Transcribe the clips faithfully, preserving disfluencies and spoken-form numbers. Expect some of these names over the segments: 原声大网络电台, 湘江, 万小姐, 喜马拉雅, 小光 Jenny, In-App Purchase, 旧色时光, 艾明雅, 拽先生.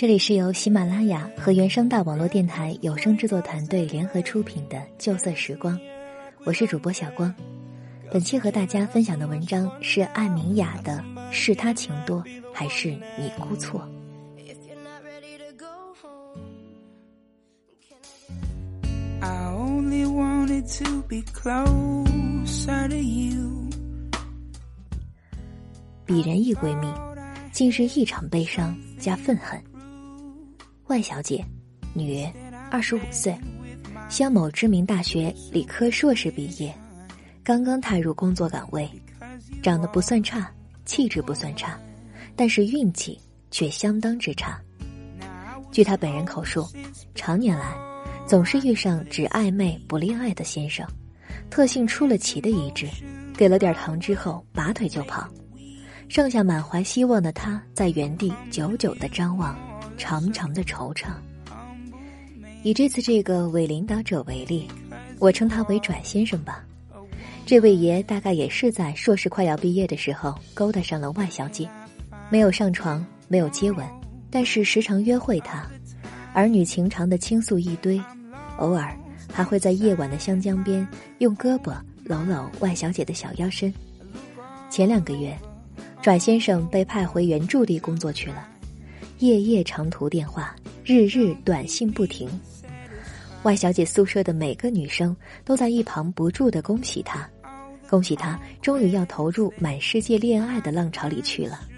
这里是由喜马拉雅和原声大网络电台有声制作团队联合出品的《旧色时光》，我是主播小光。本期和大家分享的文章是艾明雅的《是他情多还是你估错》。I only wanted to be closer to you. 鄙人一闺蜜，竟是一场悲伤加愤恨。万小姐，女，二十五岁，湘某知名大学理科硕士毕业，刚刚踏入工作岗位，长得不算差，气质不算差，但是运气却相当之差。据她本人口述，常年来总是遇上只暧昧不恋爱的先生，特性出了奇的一致，给了点糖之后拔腿就跑。剩下满怀希望的他在原地久久的张望，长长的惆怅。以这次这个伪领导者为例，我称他为拽先生吧。这位爷大概也是在硕士快要毕业的时候勾搭上了万小姐，没有上床，没有接吻，但是时常约会她，儿女情长的倾诉一堆，偶尔还会在夜晚的湘江边用胳膊搂搂万小姐的小腰身。前两个月，拽先生被派回原住地工作去了，夜夜长途电话，日日短信不停。万小姐宿舍的每个女生都在一旁不住地恭喜她，恭喜她终于要投入满世界恋爱的浪潮里去了。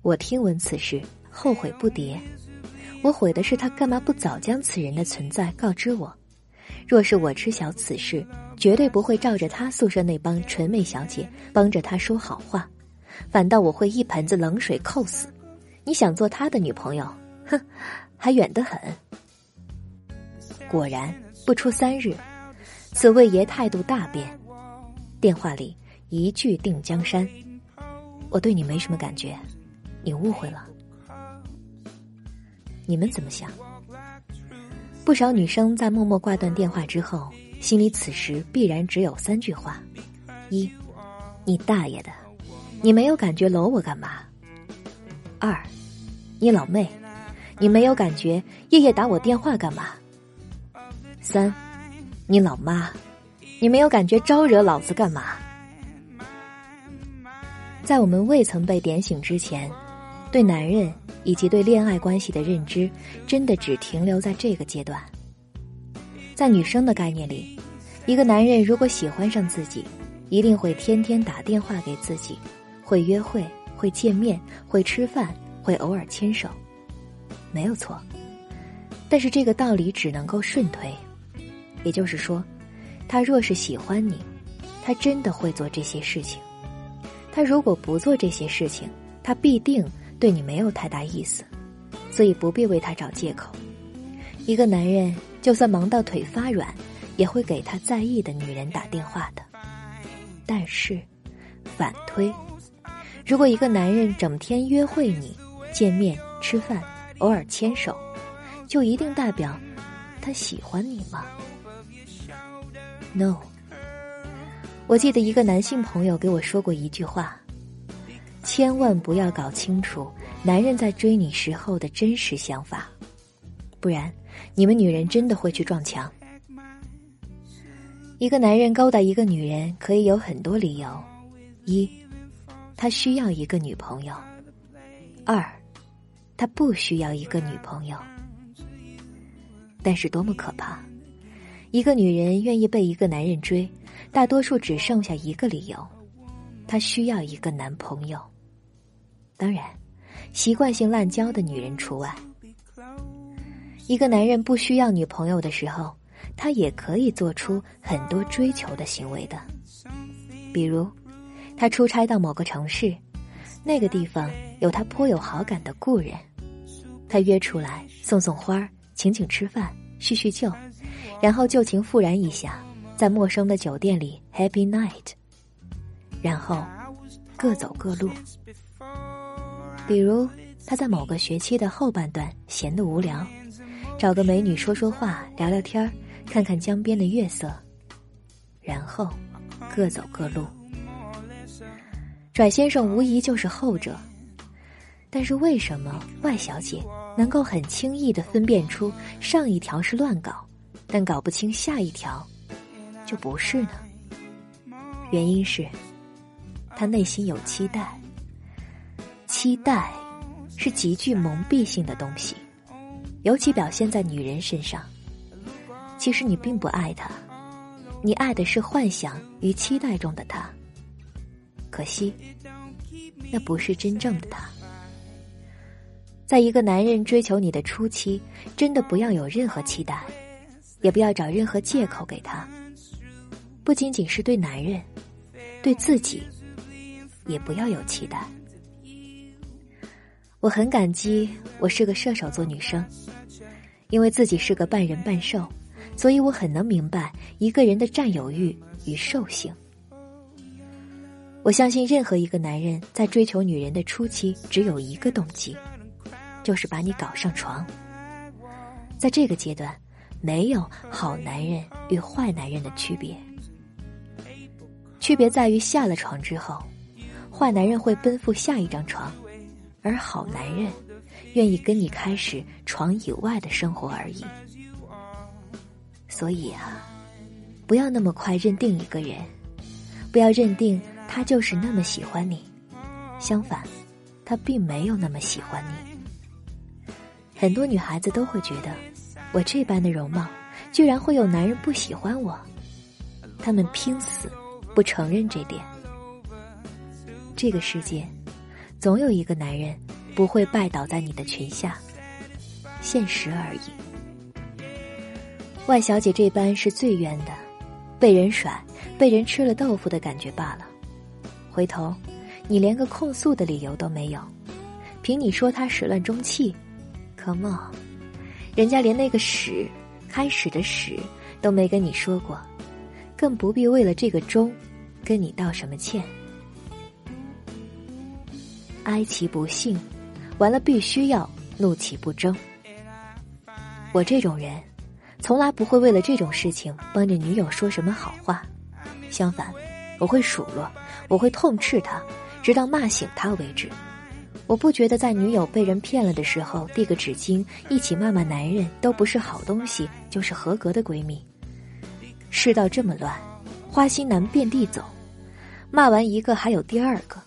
我听闻此事，后悔不迭。我悔的是他干嘛不早将此人的存在告知我，若是我知晓此事，绝对不会照着他宿舍那帮纯美小姐帮着他说好话，反倒我会一盆子冷水扣死。你想做他的女朋友，哼，还远得很。果然不出三日，此位爷态度大变，电话里一句定江山，我对你没什么感觉，你误会了。你们怎么想？不少女生在默默挂断电话之后，心里此时必然只有三句话：一，你大爷的，你没有感觉搂我干嘛？二，你老妹，你没有感觉夜夜打我电话干嘛？三，你老妈，你没有感觉招惹老子干嘛？在我们未曾被点醒之前，对男人以及对恋爱关系的认知真的只停留在这个阶段。在女生的概念里，一个男人如果喜欢上自己，一定会天天打电话给自己，会约会，会见面，会吃饭，会偶尔牵手，没有错。但是这个道理只能够顺推，也就是说，他若是喜欢你，他真的会做这些事情，他如果不做这些事情，他必定对你没有太大意思，所以不必为他找借口。一个男人就算忙到腿发软，也会给他在意的女人打电话的。但是反推，如果一个男人整天约会你，见面吃饭，偶尔牵手，就一定代表他喜欢你吗？ No。 我记得一个男性朋友给我说过一句话，千万不要搞清楚男人在追你时候的真实想法，不然你们女人真的会去撞墙。一个男人勾搭一个女人可以有很多理由：一，他需要一个女朋友；二，他不需要一个女朋友。但是多么可怕，一个女人愿意被一个男人追，大多数只剩下一个理由：她需要一个男朋友。当然，习惯性滥交的女人除外。一个男人不需要女朋友的时候，他也可以做出很多追求的行为的。比如，他出差到某个城市，那个地方有他颇有好感的故人，他约出来送送花，请请吃饭，叙叙旧，然后旧情复燃一下，在陌生的酒店里 Happy Night，然后各走各路。比如他在某个学期的后半段闲得无聊，找个美女说说话，聊聊天，看看江边的月色，然后各走各路。拽先生无疑就是后者。但是为什么万小姐能够很轻易地分辨出上一条是乱搞，但搞不清下一条就不是呢？原因是他内心有期待，期待是极具蒙蔽性的东西，尤其表现在女人身上。其实你并不爱他，你爱的是幻想与期待中的他，可惜那不是真正的他。在一个男人追求你的初期，真的不要有任何期待，也不要找任何借口给他，不仅仅是对男人，对自己也不要有期待。我很感激我是个射手座女生，因为自己是个半人半兽，所以我很能明白一个人的占有欲与兽性。我相信任何一个男人在追求女人的初期只有一个动机，就是把你搞上床。在这个阶段，没有好男人与坏男人的区别，区别在于下了床之后，坏男人会奔赴下一张床，而好男人愿意跟你开始床以外的生活而已。所以啊，不要那么快认定一个人，不要认定他就是那么喜欢你，相反，他并没有那么喜欢你。很多女孩子都会觉得，我这般的容貌居然会有男人不喜欢我，她们拼死不承认这点。这个世界总有一个男人不会拜倒在你的裙下，现实而已。万小姐这般是最冤的，被人甩被人吃了豆腐的感觉罢了，回头你连个控诉的理由都没有，凭你说她始乱终弃，可梦，人家连那个始开始的始都没跟你说过，更不必为了这个终跟你道什么歉。哀其不幸，完了必须要怒其不争。我这种人从来不会为了这种事情帮着女友说什么好话，相反，我会数落，我会痛斥她，直到骂醒她为止。我不觉得在女友被人骗了的时候递个纸巾一起骂骂男人都不是好东西就是合格的闺蜜。世道这么乱，花心男遍地走，骂完一个还有第二个。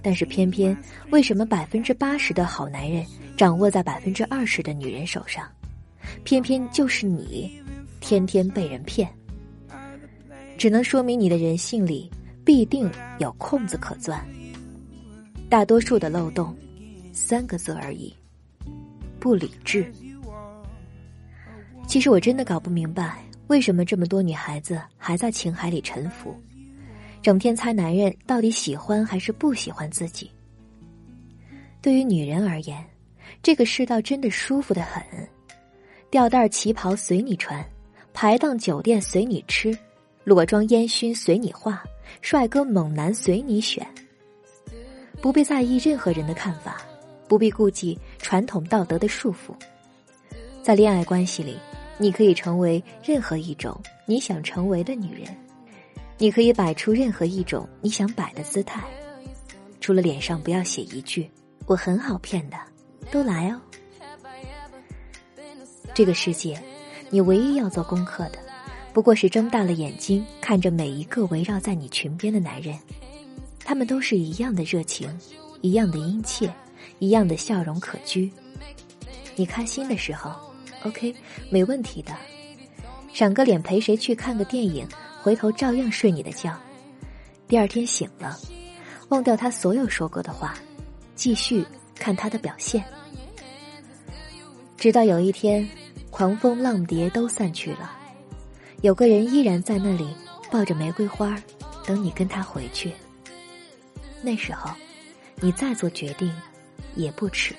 但是偏偏为什么百分之八十的好男人掌握在百分之二十的女人手上，偏偏就是你天天被人骗，只能说明你的人性里必定有空子可钻，大多数的漏洞三个字而已，不理智。其实我真的搞不明白，为什么这么多女孩子还在情海里沉浮，整天猜男人到底喜欢还是不喜欢自己。对于女人而言，这个世道真的舒服得很，吊带旗袍随你穿，排档酒店随你吃，裸妆烟熏随你画，帅哥猛男随你选，不必在意任何人的看法，不必顾忌传统道德的束缚。在恋爱关系里，你可以成为任何一种你想成为的女人，你可以摆出任何一种你想摆的姿态，除了脸上不要写一句“我很好骗的”，都来哦。这个世界，你唯一要做功课的，不过是睁大了眼睛看着每一个围绕在你裙边的男人。他们都是一样的热情，一样的殷切，一样的笑容可掬。你开心的时候 OK 没问题的，赏个脸陪谁去看个电影，回头照样睡你的觉，第二天醒了忘掉他所有说过的话，继续看他的表现。直到有一天狂风浪蝶都散去了，有个人依然在那里抱着玫瑰花等你跟他回去，那时候你再做决定也不迟。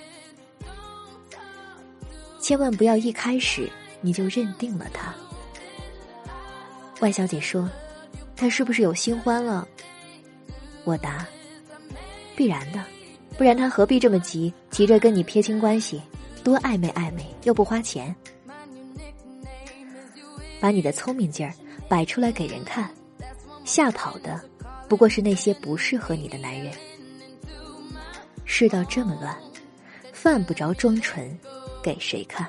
千万不要一开始你就认定了他。万小姐说，他是不是有新欢了？我答，必然的，不然他何必这么急，急着跟你撇清关系，多暧昧暧昧又不花钱。把你的聪明劲儿摆出来给人看，吓跑的不过是那些不适合你的男人。世道这么乱，犯不着装纯给谁看。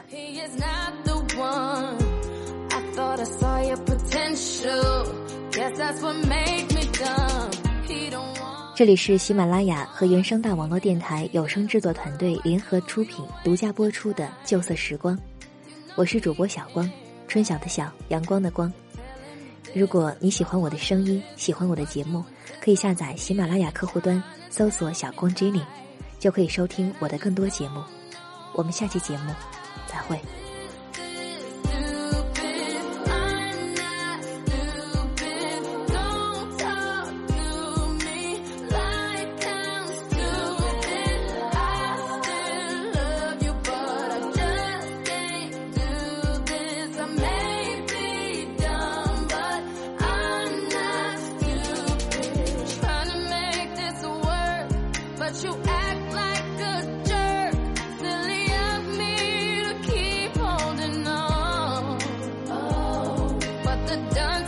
这里是喜马拉雅和原声大网络电台有声制作团队联合出品独家播出的《旧色时光》，我是主播小光，春晓的晓，阳光的光。如果你喜欢我的声音，喜欢我的节目，可以下载喜马拉雅客户端，搜索小光 Jenny， 就可以收听我的更多节目。我们下期节目再会。The done